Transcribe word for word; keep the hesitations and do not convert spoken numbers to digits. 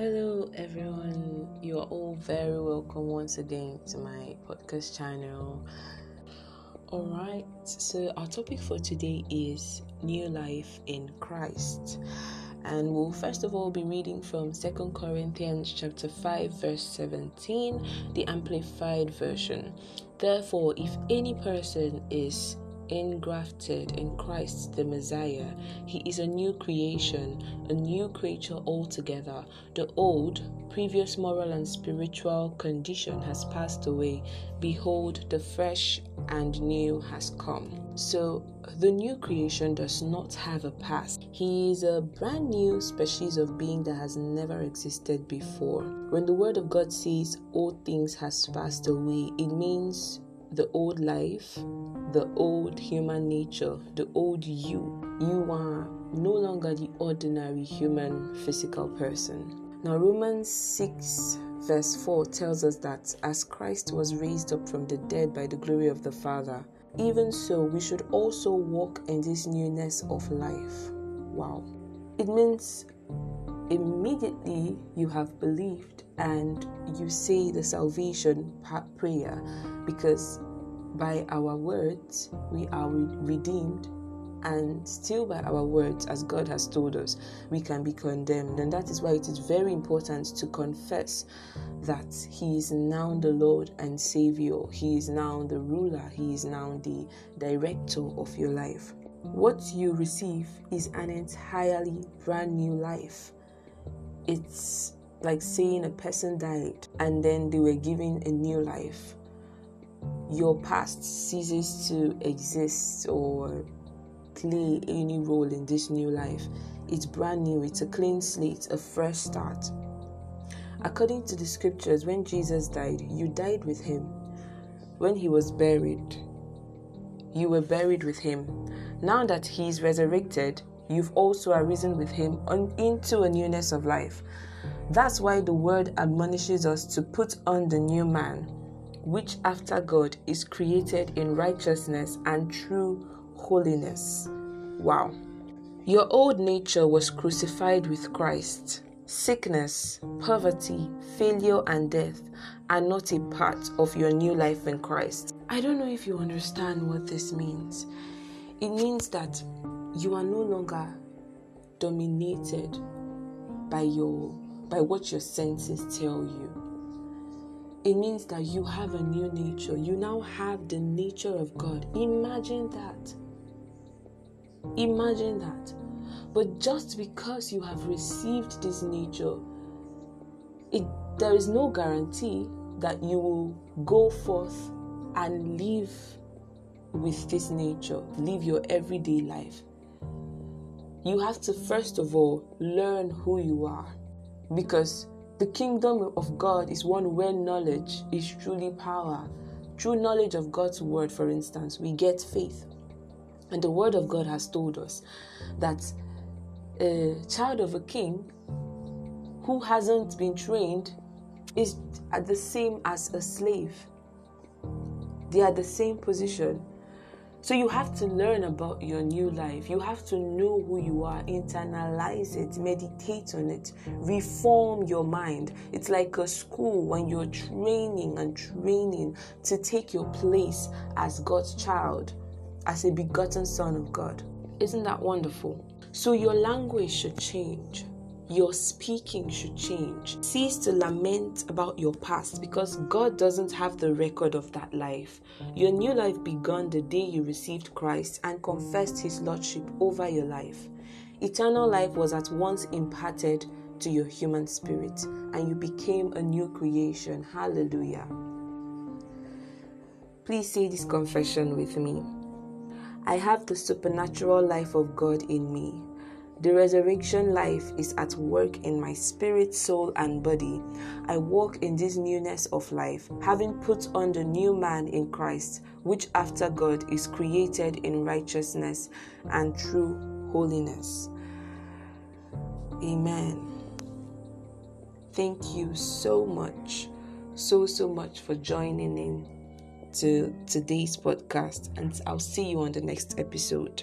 Hello everyone, you are all very welcome once again to my podcast channel. Alright, so our topic for today is New Life in Christ. And we'll first of all be reading from Second Corinthians chapter five verse seventeen, the Amplified Version. Therefore, if any person is engrafted in Christ the Messiah, he is a new creation, a new creature altogether. The old, previous moral and spiritual condition has passed away. Behold, the fresh and new has come. So, the new creation does not have a past. He is a brand new species of being that has never existed before. When the Word of God says all things has passed away, it means the old life, the old human nature, the old you. You are no longer the ordinary human physical person. Now Romans six verse four tells us that as Christ was raised up from the dead by the glory of the Father, even so we should also walk in this newness of life. Wow. It means immediately you have believed and you say the salvation prayer, because by our words we are redeemed, and still by our words, as God has told us, we can be condemned. And that is why it is very important to confess that He is now the Lord and Savior. He is now the ruler. He is now the director of your life. What you receive is an entirely brand new life. It's like saying a person died and then they were given a new life. Your past ceases to exist or play any role in this new life. It's brand new. It's a clean slate, a fresh start. According to the scriptures, when Jesus died, you died with him. When he was buried, you were buried with him. Now that he is resurrected, you've also arisen with him on into a newness of life. That's why the word admonishes us to put on the new man, which after God is created in righteousness and true holiness. Wow. Your old nature was crucified with Christ. Sickness, poverty, failure, and death are not a part of your new life in Christ. I don't know if you understand what this means. It means that you are no longer dominated by your by what your senses tell you. It means that you have a new nature. You now have the nature of God. Imagine that. Imagine that. But just because you have received this nature, it, there is no guarantee that you will go forth and live with this nature, live your everyday life. You have to first of all learn who you are, because the kingdom of God is one where knowledge is truly power. Through knowledge of God's word, for instance, we get faith. And the word of God has told us that a child of a king who hasn't been trained is the same as a slave. They are the same position. So you have to learn about your new life. You have to know who you are, internalize it, meditate on it, reform your mind. It's like a school when you're training and training to take your place as God's child, as a begotten son of God. Isn't that wonderful? So your language should change. Your speaking should change. Cease to lament about your past, because God doesn't have the record of that life. Your new life began the day you received Christ and confessed His Lordship over your life. Eternal life was at once imparted to your human spirit, and you became a new creation. Hallelujah. Please say this confession with me. I have the supernatural life of God in me. The resurrection life is at work in my spirit, soul, and body. I walk in this newness of life, having put on the new man in Christ, which after God is created in righteousness and true holiness. Amen. Thank you so much, so, so much for joining in to today's podcast, and I'll see you on the next episode.